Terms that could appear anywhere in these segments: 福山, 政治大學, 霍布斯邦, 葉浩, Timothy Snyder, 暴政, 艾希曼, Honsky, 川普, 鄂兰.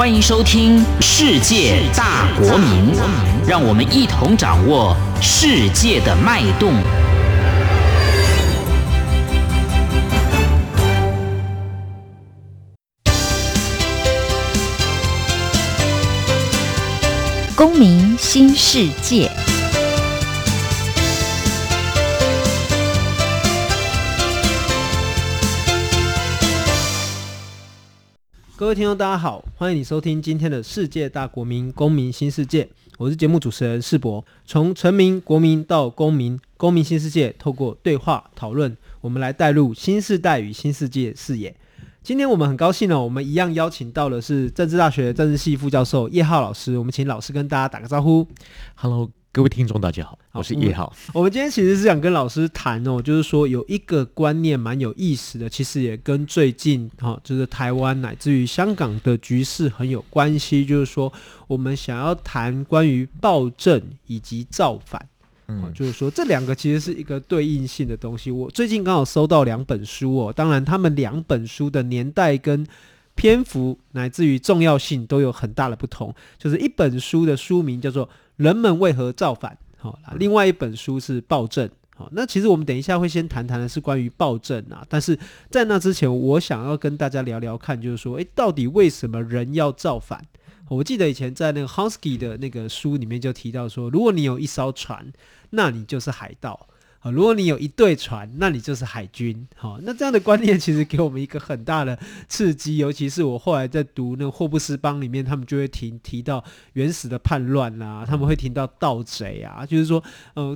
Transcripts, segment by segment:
欢迎收听世界大国民，让我们一同掌握世界的脉动。公民新世界，各位听众大家好，欢迎你收听今天的世界大国民公民新世界，我是节目主持人世博。从臣民国民到公民，公民新世界透过对话讨论，我们来带入新世代与新世界视野。今天我们很高兴我们一样邀请到的是政治大学政治系副教授叶浩老师，我们请老师跟大家打个招呼。 Hello， 各位听众大家好，我是叶浩。我们今天其实是想跟老师谈就是说有一个观念蛮有意思的，其实也跟最近就是台湾乃至于香港的局势很有关系，就是说我们想要谈关于暴政以及造反，就是说这两个其实是一个对应性的东西。我最近刚好收到两本书当然他们两本书的年代跟篇幅乃至于重要性都有很大的不同，就是一本书的书名叫做人们为何造反，另外一本书是暴政。那其实我们等一下会先谈的是关于暴政但是在那之前我想要跟大家聊聊看，就是说到底为什么人要造反。我记得以前在那个 Honsky 的那个书里面就提到说，如果你有一艘船那你就是海盗，如果你有一对船那你就是海军。那这样的观念其实给我们一个很大的刺激，尤其是我后来在读那个霍布斯邦里面，他们就会提到原始的叛乱他们会提到盗贼就是说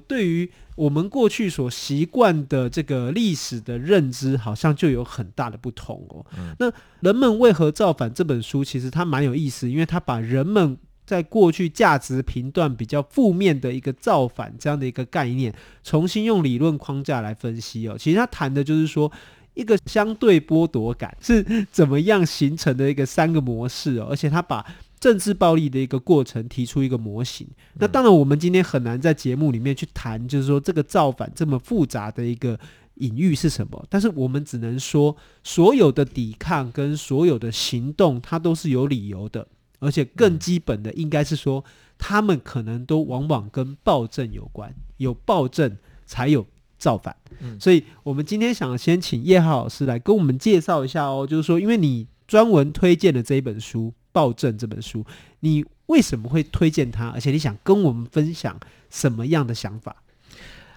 对于我们过去所习惯的这个历史的认知好像就有很大的不同那人们为何造反这本书其实它蛮有意思，因为它把人们在过去价值评断比较负面的一个造反这样的一个概念重新用理论框架来分析其实它谈的就是说一个相对剥夺感是怎么样形成的一个三个模式而且它把政治暴力的一个过程提出一个模型。那当然我们今天很难在节目里面去谈就是说这个造反这么复杂的一个隐喻是什么，但是我们只能说所有的抵抗跟所有的行动它都是有理由的，而且更基本的应该是说他们可能都往往跟暴政有关，有暴政才有造反所以我们今天想先请叶浩老师来跟我们介绍一下就是说因为你专文推荐的这一本书暴政这本书，你为什么会推荐它，而且你想跟我们分享什么样的想法？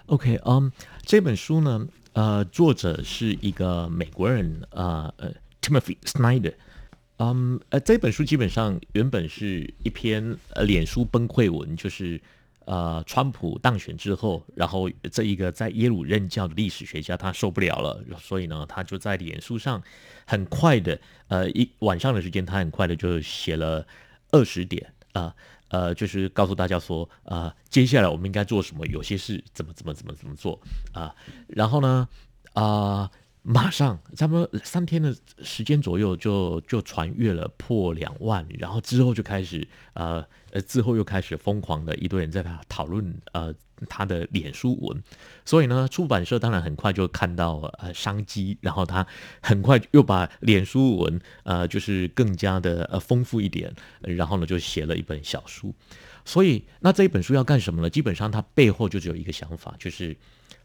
OK， 这本书呢作者是一个美国人Timothy Snyder。这本书基本上原本是一篇脸书崩溃文，就是川普当选之后，然后这一个在耶鲁任教的历史学家他受不了了，所以呢他就在脸书上很快的一晚上的时间他很快的就写了20点就是告诉大家说接下来我们应该做什么，有些事怎么做然后呢马上差不多3天的时间左右就传阅了破2万，然后之后就开始之后又开始疯狂的一堆人在讨论他的脸书文，所以呢出版社当然很快就看到商机，然后他很快又把脸书文就是更加的丰富一点，然后呢就写了一本小书。所以那这一本书要干什么呢？基本上他背后就只有一个想法，就是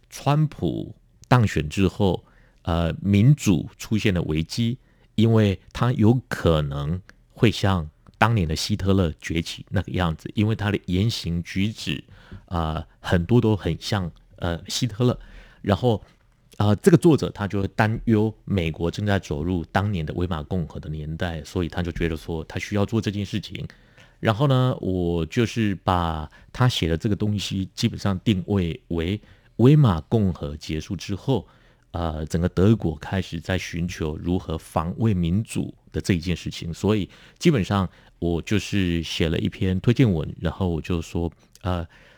川普当选之后民主出现了危机，因为他有可能会像当年的希特勒崛起那个样子，因为他的言行举止很多都很像希特勒。然后这个作者他就担忧美国正在走入当年的维玛共和的年代，所以他就觉得说他需要做这件事情。然后呢我就是把他写的这个东西基本上定位为维玛共和结束之后整个德国开始在寻求如何防卫民主的这一件事情，所以基本上我就是写了一篇推荐文，然后我就说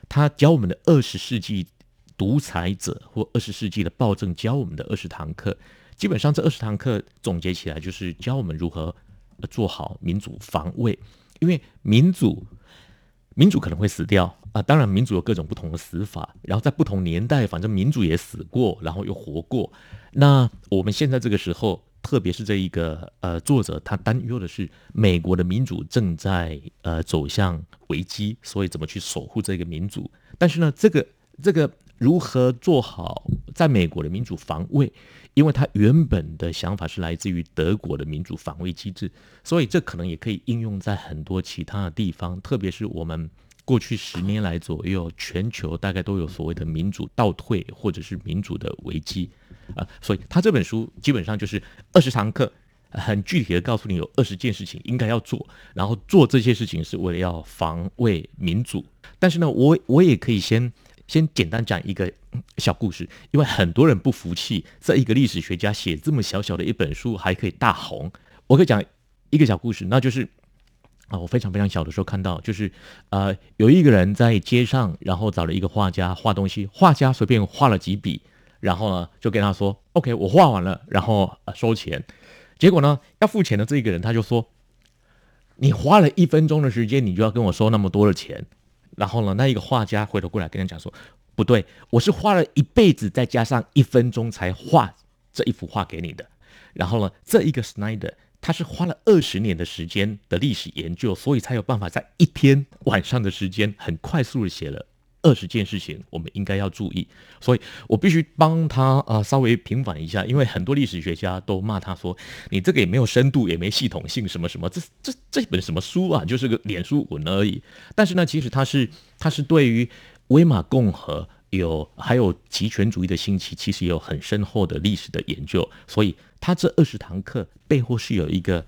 他教我们的20世纪独裁者或20世纪的暴政教我们的20堂课，基本上这20堂课总结起来就是教我们如何做好民主防卫。因为民主可能会死掉当然民主有各种不同的死法，然后在不同年代反正民主也死过然后又活过，那我们现在这个时候特别是这一个作者他担忧的是美国的民主正在走向危机，所以怎么去守护这个民主。但是呢，这个如何做好在美国的民主防卫，因为他原本的想法是来自于德国的民主防卫机制，所以这可能也可以应用在很多其他的地方，特别是我们过去10年来左右，全球大概都有所谓的民主倒退或者是民主的危机所以他这本书基本上就是20堂课，很具体的告诉你有20件事情应该要做，然后做这些事情是为了要防卫民主。但是呢，我也可以先简单讲一个小故事，因为很多人不服气，这一个历史学家写这么小小的一本书还可以大红。我可以讲一个小故事，那就是我非常非常小的时候看到，就是有一个人在街上，然后找了一个画家画东西，画家随便画了几笔，然后呢就跟他说 OK 我画完了，然后收钱。结果呢，要付钱的这一个人他就说，你花了1分钟的时间，你就要跟我收那么多的钱。然后呢，那一个画家回头过来跟他讲说，不对，我是花了1辈子再加上1分钟才画这一幅画给你的。然后呢，这一个 Snyder 他是花了20年的时间的历史研究，所以才有办法在一天晚上的时间很快速的写了20件事情我们应该要注意。所以我必须帮他稍微平反一下，因为很多历史学家都骂他说，你这个也没有深度，也没系统性，什么什么，这本什么书啊，就是个脸书文而已。但是呢，其实他是对于威玛共和还有极权主义的兴起，其实有很深厚的历史的研究。所以他这20堂课背后是有一个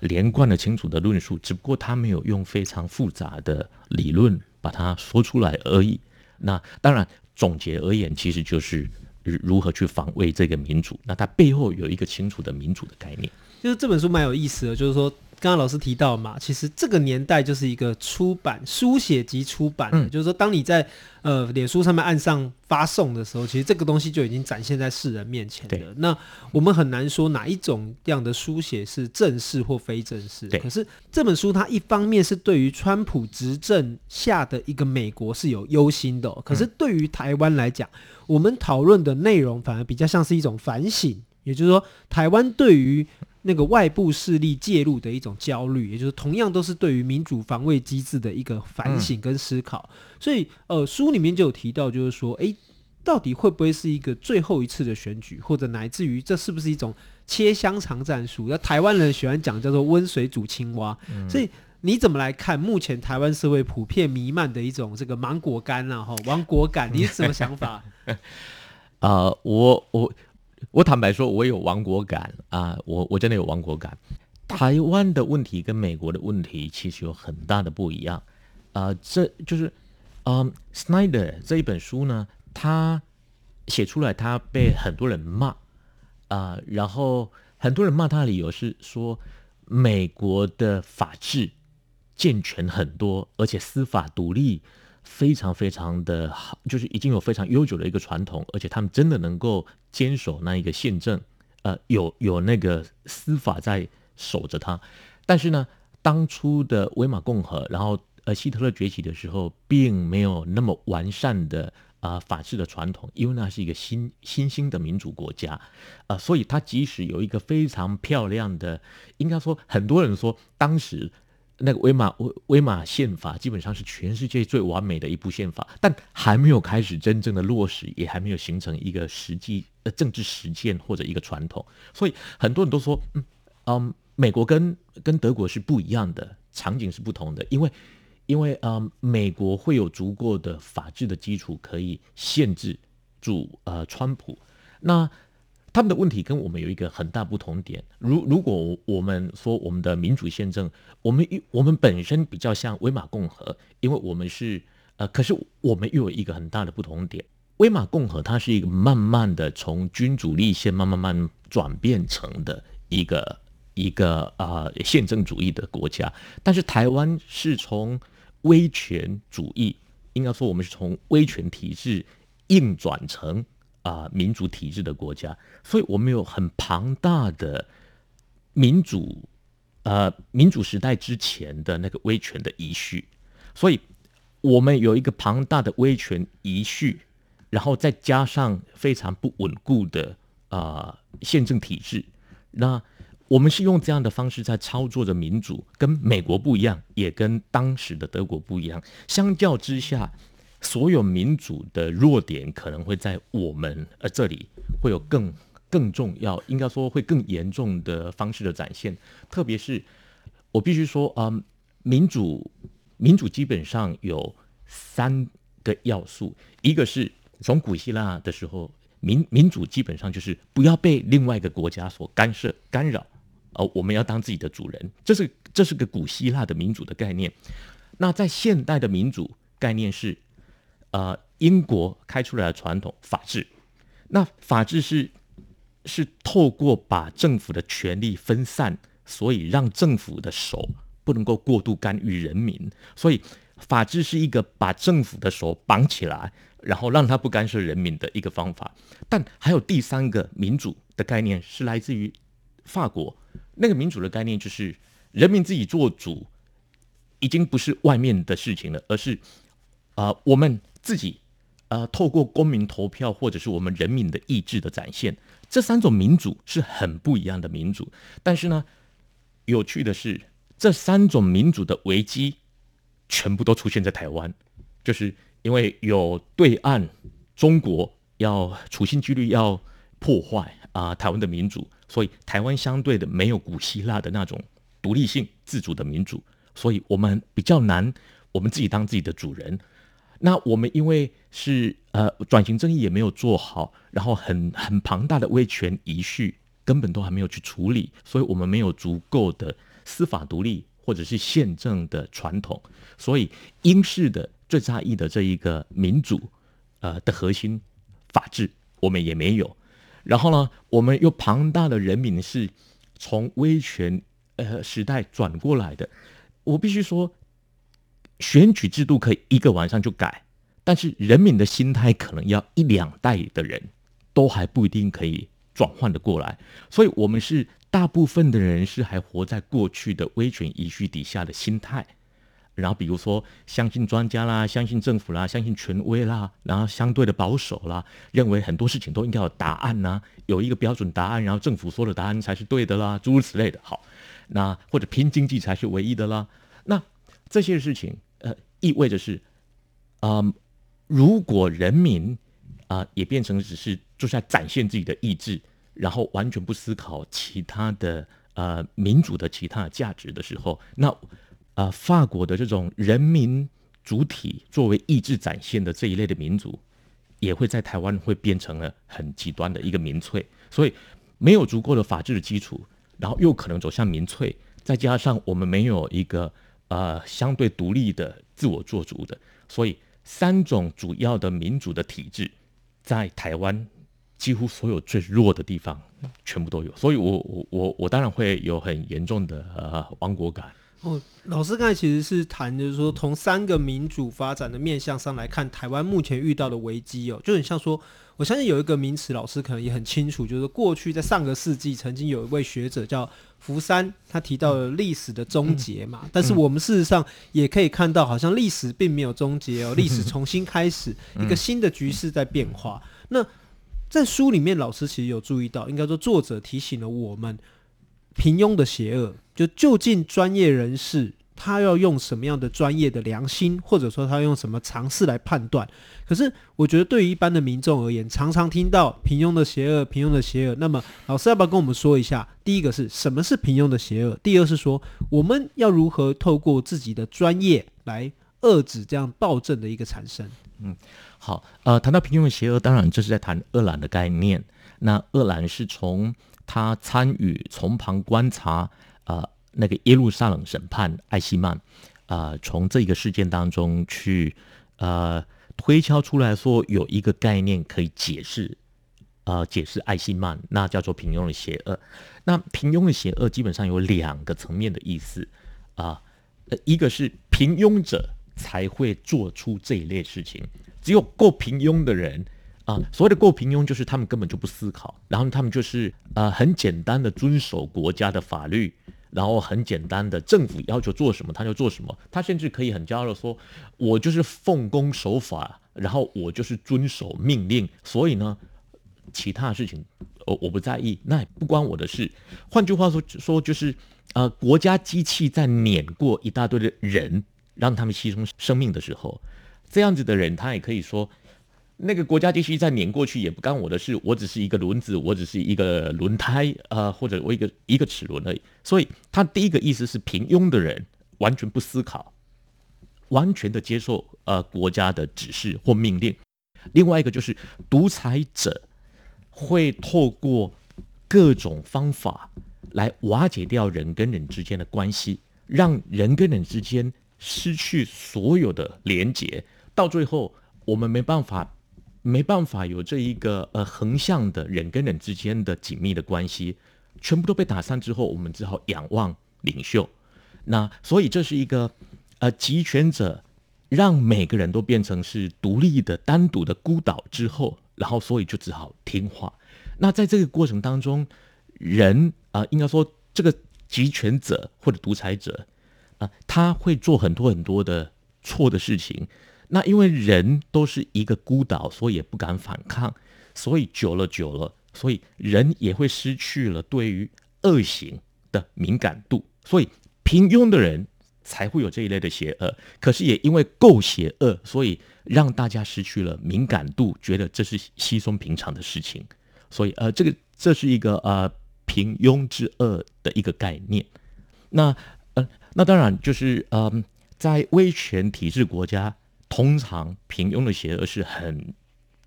连贯的清楚的论述，只不过他没有用非常复杂的理论把它说出来而已。那当然总结而言，其实就是如何去防卫这个民主，那它背后有一个清楚的民主的概念。就是这本书蛮有意思的，就是说刚刚老师提到嘛，其实这个年代就是一个出版书写及出版的就是说当你在脸书上面按上发送的时候，其实这个东西就已经展现在世人面前了。那我们很难说哪一种样的书写是正式或非正式，可是这本书它一方面是对于川普执政下的一个美国是有忧心的可是对于台湾来讲，我们讨论的内容反而比较像是一种反省，也就是说台湾对于那个外部势力介入的一种焦虑，也就是同样都是对于民主防卫机制的一个反省跟思考所以书里面就有提到，就是说到底会不会是一个最后一次的选举，或者乃至于这是不是一种切香肠战术，那台湾人喜欢讲叫做温水煮青蛙所以你怎么来看目前台湾社会普遍弥漫的一种这个芒果干啊亡国感，你是什么想法我坦白说，我有亡国感我真的有亡国感。台湾的问题跟美国的问题其实有很大的不一样这就是Snyder 这一本书呢，他写出来他被很多人骂然后很多人骂他的理由是说，美国的法治健全很多，而且司法独立非常非常的好，就是已经有非常悠久的一个传统，而且他们真的能够坚守那一个宪政有那个司法在守着它。但是呢，当初的威玛共和，然后希特勒崛起的时候，并没有那么完善的法治的传统，因为那是一个新兴的民主国家所以它即使有一个非常漂亮的，应该说很多人说当时那个威玛宪法基本上是全世界最完美的一部宪法，但还没有开始真正的落实，也还没有形成一个实际政治实践或者一个传统。所以很多人都说美国跟德国是不一样的，场景是不同的，因为美国会有足够的法治的基础可以限制住川普。那他们的问题跟我们有一个很大不同点，如果我们说我们的民主宪政，我们本身比较像威玛共和，因为我们是可是我们又有一个很大的不同点，威玛共和它是一个慢慢的从君主立宪慢慢转变成的一个宪政主义的国家，但是台湾是从威权主义，应该说我们是从威权体制硬转成民主体制的国家，所以我们有很庞大的民主时代之前的那个威权的遗绪，所以我们有一个庞大的威权遗绪，然后再加上非常不稳固的宪政体制，那我们是用这样的方式在操作着民主，跟美国不一样，也跟当时的德国不一样。相较之下，所有民主的弱点可能会在我们这里会有更重要，应该说会更严重的方式的展现。特别是我必须说民主基本上有三个要素，一个是从古希腊的时候，民主基本上就是不要被另外一个国家所干扰，我们要当自己的主人，这是个古希腊的民主的概念。那在现代的民主概念是英国开出来的传统法治。那法治是透过把政府的权力分散，所以让政府的手不能够过度干预人民，所以法治是一个把政府的手绑起来，然后让他不干涉人民的一个方法。但还有第三个民主的概念是来自于法国，那个民主的概念就是人民自己做主，已经不是外面的事情了，而是我们自己透过公民投票或者是我们人民的意志的展现。这三种民主是很不一样的民主，但是呢，有趣的是这三种民主的危机全部都出现在台湾，就是因为有对岸中国要处心积虑要破坏台湾的民主，所以台湾相对的没有古希腊的那种独立性自主的民主，所以我们比较难我们自己当自己的主人。那我们因为是转型正义也没有做好，然后很庞大的威权遗绪根本都还没有去处理，所以我们没有足够的司法独立或者是宪政的传统。所以英式的最在意的这一个民主的核心法治我们也没有，然后呢我们又庞大的人民是从威权时代转过来的。我必须说选举制度可以一个晚上就改，但是人民的心态可能要一两代的人都还不一定可以转换的过来，所以我们是大部分的人是还活在过去的威权遗绪底下的心态，然后比如说相信专家啦，相信政府啦，相信权威啦，然后相对的保守啦，认为很多事情都应该有答案啦，有一个标准答案，然后政府说的答案才是对的啦，诸如此类的。好，那或者拼经济才是唯一的啦。那这些事情意味着是如果人民也变成只是就是在展现自己的意志，然后完全不思考其他的民主的其他的价值的时候，那法国的这种人民主体作为意志展现的这一类的民主也会在台湾会变成了很极端的一个民粹。所以没有足够的法治的基础，然后又可能走向民粹，再加上我们没有一个相对独立的自我做主的，所以三种主要的民主的体制在台湾几乎所有最弱的地方全部都有，所以我当然会有很严重的亡国感。老师刚才其实是谈就是说从三个民主发展的面向上来看台湾目前遇到的危机就很像说，我相信有一个名词老师可能也很清楚，就是过去在上个世纪曾经有一位学者叫福山，他提到了历史的终结嘛，但是我们事实上也可以看到好像历史并没有终结历史重新开始，一个新的局势在变化。那在书里面老师其实有注意到，应该说作者提醒了我们平庸的邪恶，究竟专业人士他要用什么样的专业的良心，或者说他用什么常识来判断。可是我觉得对于一般的民众而言，常常听到平庸的邪恶，平庸的邪恶。那么老师要不要跟我们说一下，第一个是什么是平庸的邪恶，第二是说我们要如何透过自己的专业来遏制这样暴政的一个产生。好，谈到平庸的邪恶，当然这是在谈鄂兰的概念。那鄂兰是从他参与从旁观察那个耶路撒冷审判艾希曼从这个事件当中去推敲出来说有一个概念可以解释艾希曼，那叫做平庸的邪恶。那平庸的邪恶基本上有两个层面的意思一个是平庸者才会做出这一类事情，只有够平庸的人所谓的够平庸就是他们根本就不思考，然后他们就是很简单的遵守国家的法律，然后很简单的政府要求做什么他就做什么，他甚至可以很骄傲的说我就是奉公守法，然后我就是遵守命令，所以呢其他的事情我不在意，那也不关我的事。换句话说就是国家机器在碾过一大堆的人，让他们牺牲生命的时候，这样子的人他也可以说那个国家机器在碾过去也不干我的事，我只是一个轮子，我只是一个轮胎或者我一个齿轮而已。所以他第一个意思是平庸的人完全不思考，完全的接受国家的指示或命令。另外一个就是独裁者会透过各种方法来瓦解掉人跟人之间的关系，让人跟人之间失去所有的连结，到最后我们没办法有这一个横向的人跟人之间的紧密的关系，全部都被打散之后，我们只好仰望领袖。那所以这是一个集权者让每个人都变成是独立的单独的孤岛之后，然后所以就只好听话。那在这个过程当中，人应该说这个集权者或者独裁者他会做很多很多的错的事情。那因为人都是一个孤岛，所以也不敢反抗，所以久了所以人也会失去了对于恶行的敏感度，所以平庸的人才会有这一类的邪恶。可是也因为够邪恶，所以让大家失去了敏感度，觉得这是稀松平常的事情。所以这是一个平庸之恶的一个概念。那当然就是在威权体制国家，通常平庸的邪恶是很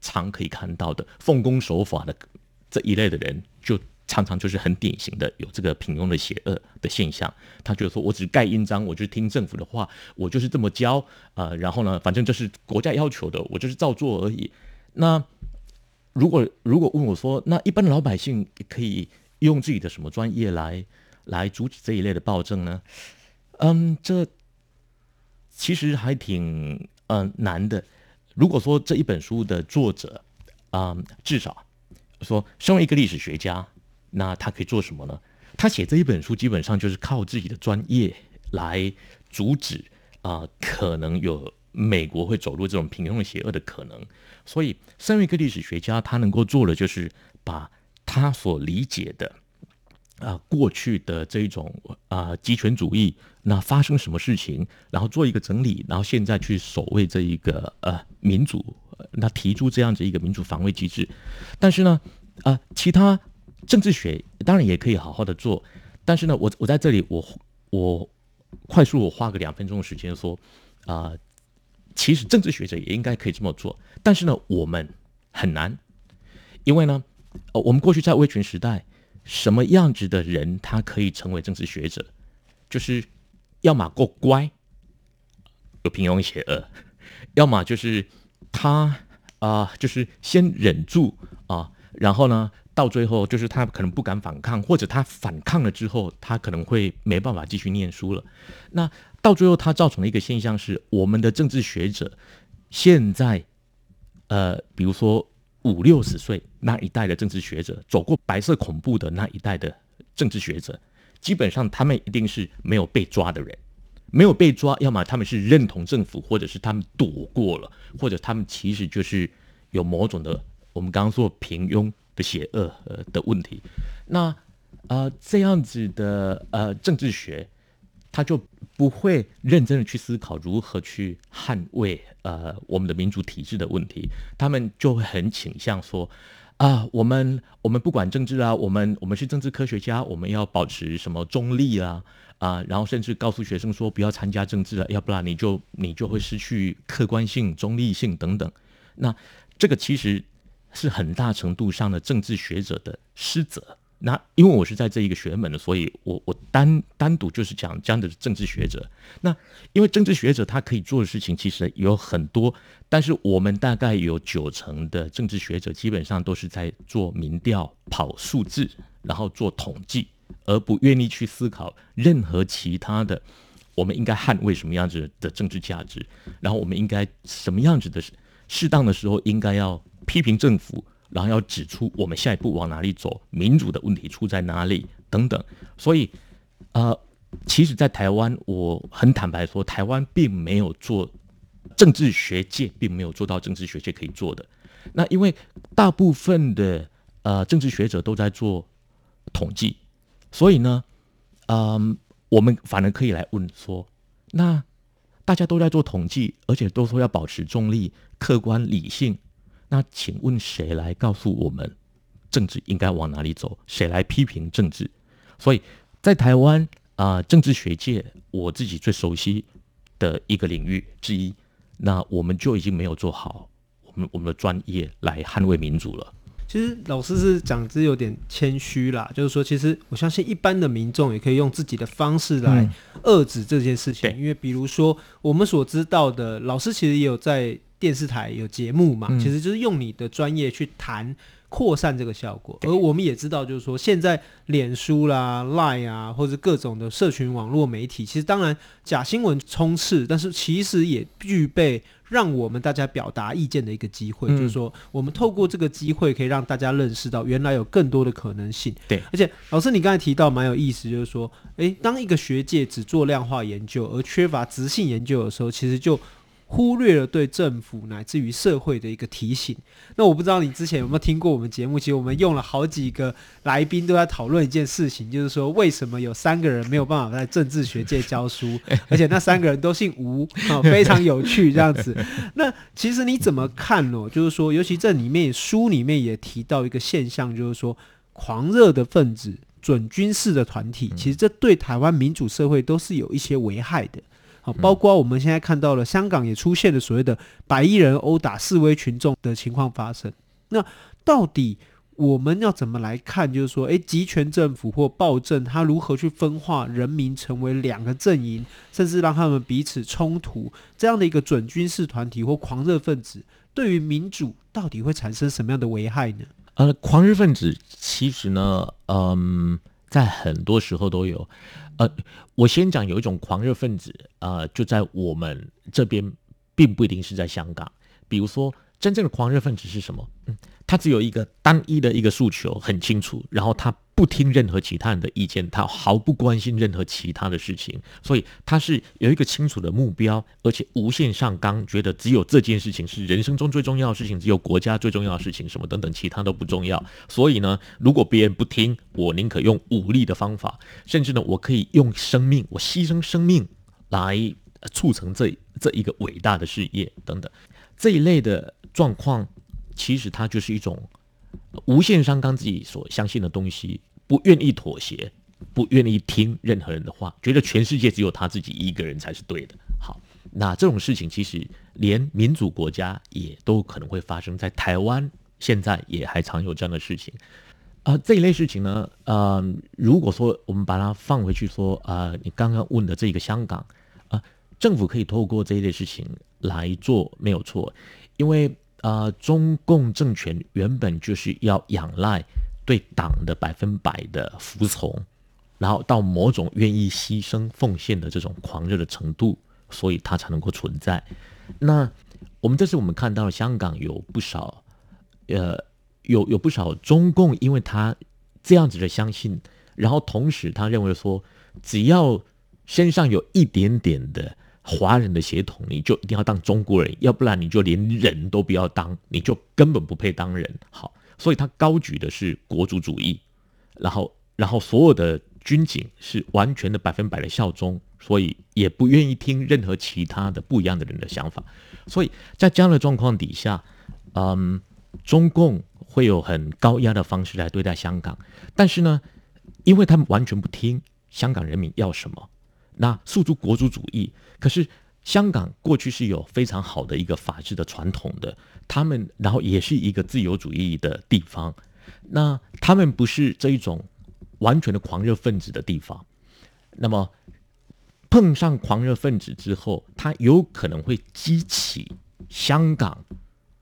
常可以看到的，奉公守法的这一类的人就常常就是很典型的有这个平庸的邪恶的现象。他觉得说我只盖印章，我就听政府的话，我就是这么教然后呢反正这是国家要求的，我就是照做而已。那如果问我说，那一般的老百姓可以用自己的什么专业来阻止这一类的暴政呢？这其实还挺难的。如果说这一本书的作者至少说身为一个历史学家，那他可以做什么呢？他写这一本书基本上就是靠自己的专业来阻止可能有美国会走入这种平庸的邪恶的可能。所以身为一个历史学家，他能够做的就是把他所理解的过去的这种集权主义那发生什么事情，然后做一个整理，然后现在去守卫这一个民主，那提出这样子一个民主防卫机制。但是呢其他政治学当然也可以好好的做，但是呢我在这里我快速花个2分钟的时间说其实政治学者也应该可以这么做，但是呢我们很难。因为呢我们过去在威权时代，什么样子的人他可以成为政治学者？就是要么够乖，有平庸邪恶；要么就是他就是先忍住然后呢到最后就是他可能不敢反抗，或者他反抗了之后他可能会没办法继续念书了。那到最后他造成的一个现象是，我们的政治学者现在比如说50-60岁那一代的政治学者，走过白色恐怖的那一代的政治学者，基本上他们一定是没有被抓的人。没有被抓，要么他们是认同政府，或者是他们躲过了，或者他们其实就是有某种的我们刚刚说平庸的邪恶的问题。那这样子的政治学他就不会认真的去思考如何去捍卫我们的民主体制的问题。他们就会很倾向说我们不管政治啊，我们是政治科学家，我们要保持什么中立啊然后甚至告诉学生说不要参加政治了，要不然你就会失去客观性、中立性等等。那这个其实是很大程度上的政治学者的失责。那因为我是在这一个学门的，所以我单独就是讲这样的政治学者。那因为政治学者他可以做的事情其实有很多，但是我们大概有90%的政治学者基本上都是在做民调、跑数字，然后做统计，而不愿意去思考任何其他的我们应该捍卫什么样子的政治价值，然后我们应该什么样子的适当的时候应该要批评政府，然后要指出我们下一步往哪里走，民主的问题出在哪里等等。所以其实在台湾，我很坦白说，台湾并没有做政治学界，并没有做到政治学界可以做的。那因为大部分的政治学者都在做统计，所以呢，我们反而可以来问说，那大家都在做统计，而且都说要保持中立、客观、理性，那请问谁来告诉我们政治应该往哪里走？谁来批评政治？所以在台湾政治学界，我自己最熟悉的一个领域之一，那我们就已经没有做好我们的专业来捍卫民主了。其实老师是讲这有点谦虚啦，就是说其实我相信一般的民众也可以用自己的方式来遏制这些事情，因为比如说我们所知道的，老师其实也有在电视台有节目嘛，其实就是用你的专业去谈扩散这个效果。而我们也知道就是说现在脸书啦 LINE 啊，或者各种的社群网络媒体，其实当然假新闻充斥，但是其实也具备让我们大家表达意见的一个机会，就是说我们透过这个机会可以让大家认识到原来有更多的可能性。对，而且老师你刚才提到蛮有意思，就是说当一个学界只做量化研究而缺乏质性研究的时候，其实就忽略了对政府乃至于社会的一个提醒。那我不知道你之前有没有听过我们节目，其实我们用了好几个来宾都在讨论一件事情，就是说为什么有三个人没有办法在政治学界教书而且那三个人都姓吴、非常有趣这样子。那其实你怎么看呢？就是说尤其这里面书里面也提到一个现象，就是说狂热的分子、准军事的团体，其实这对台湾民主社会都是有一些危害的，包括我们现在看到了香港也出现了所谓的白衣人殴打示威群众的情况发生。那到底我们要怎么来看，就是说集权政府或暴政它如何去分化人民成为两个阵营，甚至让他们彼此冲突，这样的一个准军事团体或狂热分子对于民主到底会产生什么样的危害呢？狂热分子其实呢在很多时候都有。我先讲有一种狂热分子就在我们这边，并不一定是在香港。比如说真正的狂热分子是什么？他只有一个单一的一个诉求很清楚，然后他不听任何其他人的意见，他毫不关心任何其他的事情，所以他是有一个清楚的目标，而且无限上纲，觉得只有这件事情是人生中最重要的事情，只有国家最重要的事情，什么等等其他都不重要。所以呢，如果别人不听，我宁可用武力的方法，甚至呢，我可以用生命，我牺牲生命来促成这一个伟大的事业等等。这一类的状况其实它就是一种无限上纲，自己所相信的东西，不愿意妥协，不愿意听任何人的话，觉得全世界只有他自己一个人才是对的。好，那这种事情其实连民主国家也都可能会发生，在台湾现在也还常有这样的事情。这一类事情呢，如果说我们把它放回去说，你刚刚问的这个香港，政府可以透过这一类事情来做，没有错，因为中共政权原本就是要仰赖对党的100%的服从，然后到某种愿意牺牲奉献的这种狂热的程度，所以它才能够存在。那这次我们看到香港有不少有不少中共，因为他这样子的相信，然后同时他认为说只要身上有一点点的华人的血统，你就一定要当中国人，要不然你就连人都不要当，你就根本不配当人。好，所以他高举的是国族主义，然后所有的军警是完全的100%的效忠，所以也不愿意听任何其他的不一样的人的想法。所以在这样的状况底下，中共会有很高压的方式来对待香港，但是呢，因为他们完全不听香港人民要什么，那诉诸国族主义。可是香港过去是有非常好的一个法治的传统的，他们然后也是一个自由主义的地方，那他们不是这一种完全的狂热分子的地方。那么碰上狂热分子之后，它有可能会激起香港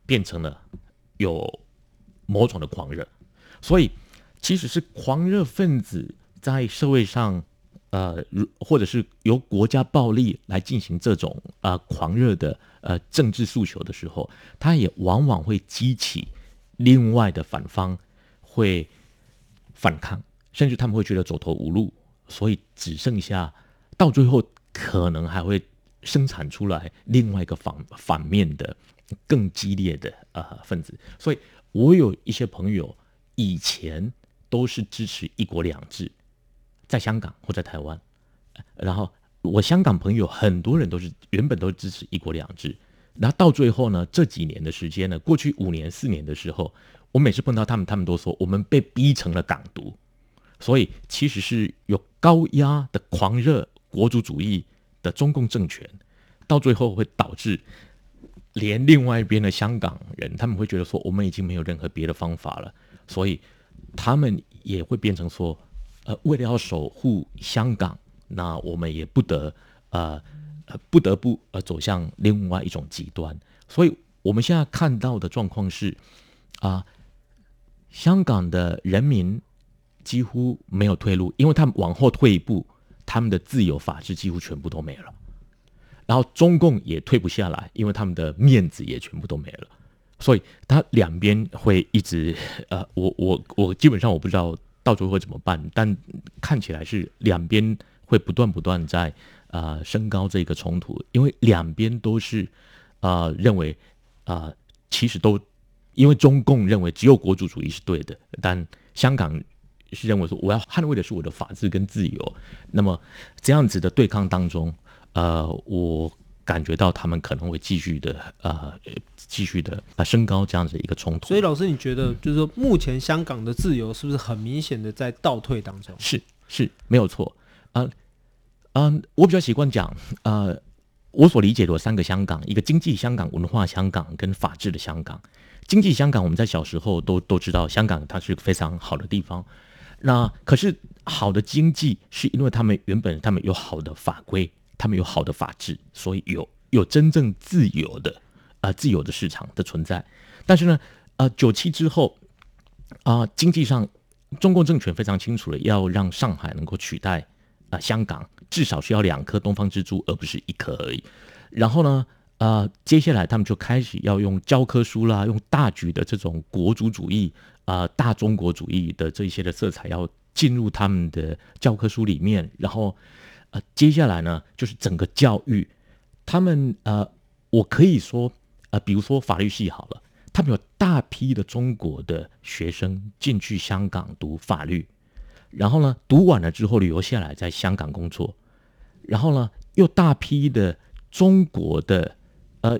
变成了有某种的狂热，所以其实是狂热分子在社会上或者是由国家暴力来进行这种狂热的政治诉求的时候，它也往往会激起另外的反方会反抗，甚至他们会觉得走投无路，所以只剩下到最后可能还会生产出来另外一个反面的更激烈的分子。所以我有一些朋友以前都是支持一国两制，在香港或在台湾，然后我香港朋友很多人都是原本都支持一国两制，然后到最后呢，这几年的时间呢，过去5年4年的时候，我每次碰到他们，他们都说我们被逼成了港独，所以其实是有高压的狂热国族主义的中共政权，到最后会导致连另外一边的香港人，他们会觉得说我们已经没有任何别的方法了，所以他们也会变成说，为了要守护香港，那我们也不得不走向另外一种极端。所以我们现在看到的状况是，香港的人民几乎没有退路，因为他们往后退一步，他们的自由法治几乎全部都没了。然后中共也退不下来，因为他们的面子也全部都没了。所以他两边会一直我基本上我不知道到最后会怎么办，但看起来是两边会不断在升高这个冲突，因为两边都是认为其实都因为中共认为只有国族主义是对的，但香港是认为说我要捍卫的是我的法治跟自由。那么这样子的对抗当中，我感觉到他们可能会继续的升高这样子一个冲突。所以老师，你觉得就是说目前香港的自由是不是很明显的在倒退当中？是没有错。我比较习惯讲，我所理解的有3个香港，一个经济香港、文化香港跟法治的香港。经济香港我们在小时候都知道，香港它是非常好的地方。那可是好的经济是因为他们有好的法规，他们有好的法治，所以有真正自由的市场的存在。但是呢，97之后，经济上中共政权非常清楚了，要让上海能够取代香港，至少是要2颗东方之珠，而不是1颗而已。然后呢，接下来他们就开始要用教科书啦，用大局的这种国族主义、大中国主义的这些的色彩要进入他们的教科书里面。然后接下来呢，就是整个教育，他们我可以说比如说法律系好了，他们有大批的中国的学生进去香港读法律，然后呢，读完了之后留下来在香港工作，然后呢，又大批的中国的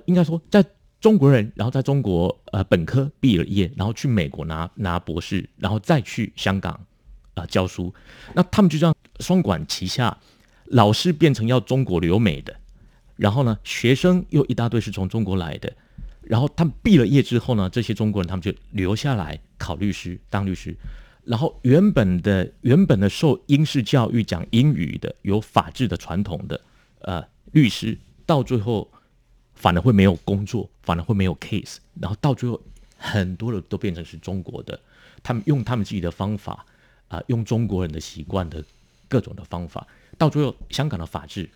应该说在中国人，然后在中国本科毕了业，然后去美国拿博士，然后再去香港教书。那他们就这样双管齐下，老师变成要中国留美的，然后呢，学生又一大堆是从中国来的，然后他们毕了业之后呢，这些中国人他们就留下来考律师、当律师。然后原本的受英式教育讲英语的、有法治的传统的律师，到最后反而会没有工作，反而会没有 case。然后到最后很多人都变成是中国的，他们用他们自己的方法用中国人的习惯的各种的方法，到最后香港的法治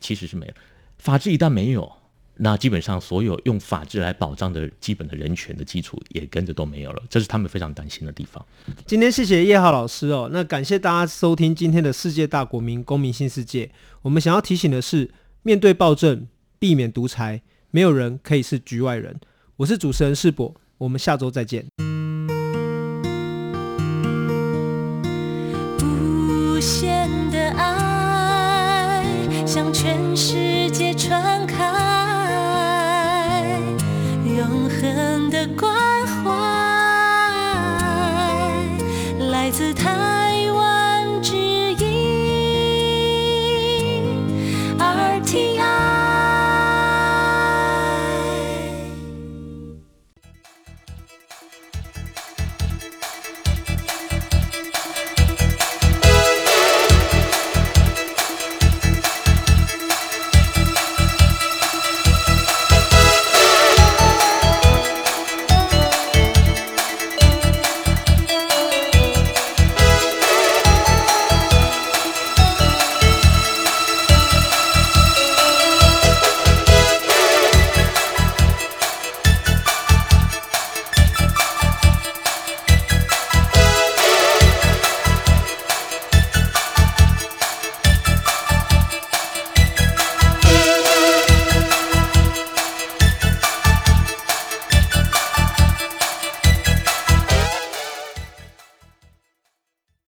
其实是没有。法治一旦没有，那基本上所有用法治来保障的基本的人权的基础也跟着都没有了，这是他们非常担心的地方。今天谢谢叶浩老师哦，那感谢大家收听今天的世界大国民公民新世界。我们想要提醒的是，面对暴政，避免独裁，没有人可以是局外人。我是主持人世博，我们下周再见。无限的爱向全世界传开，永恒的关怀来自他。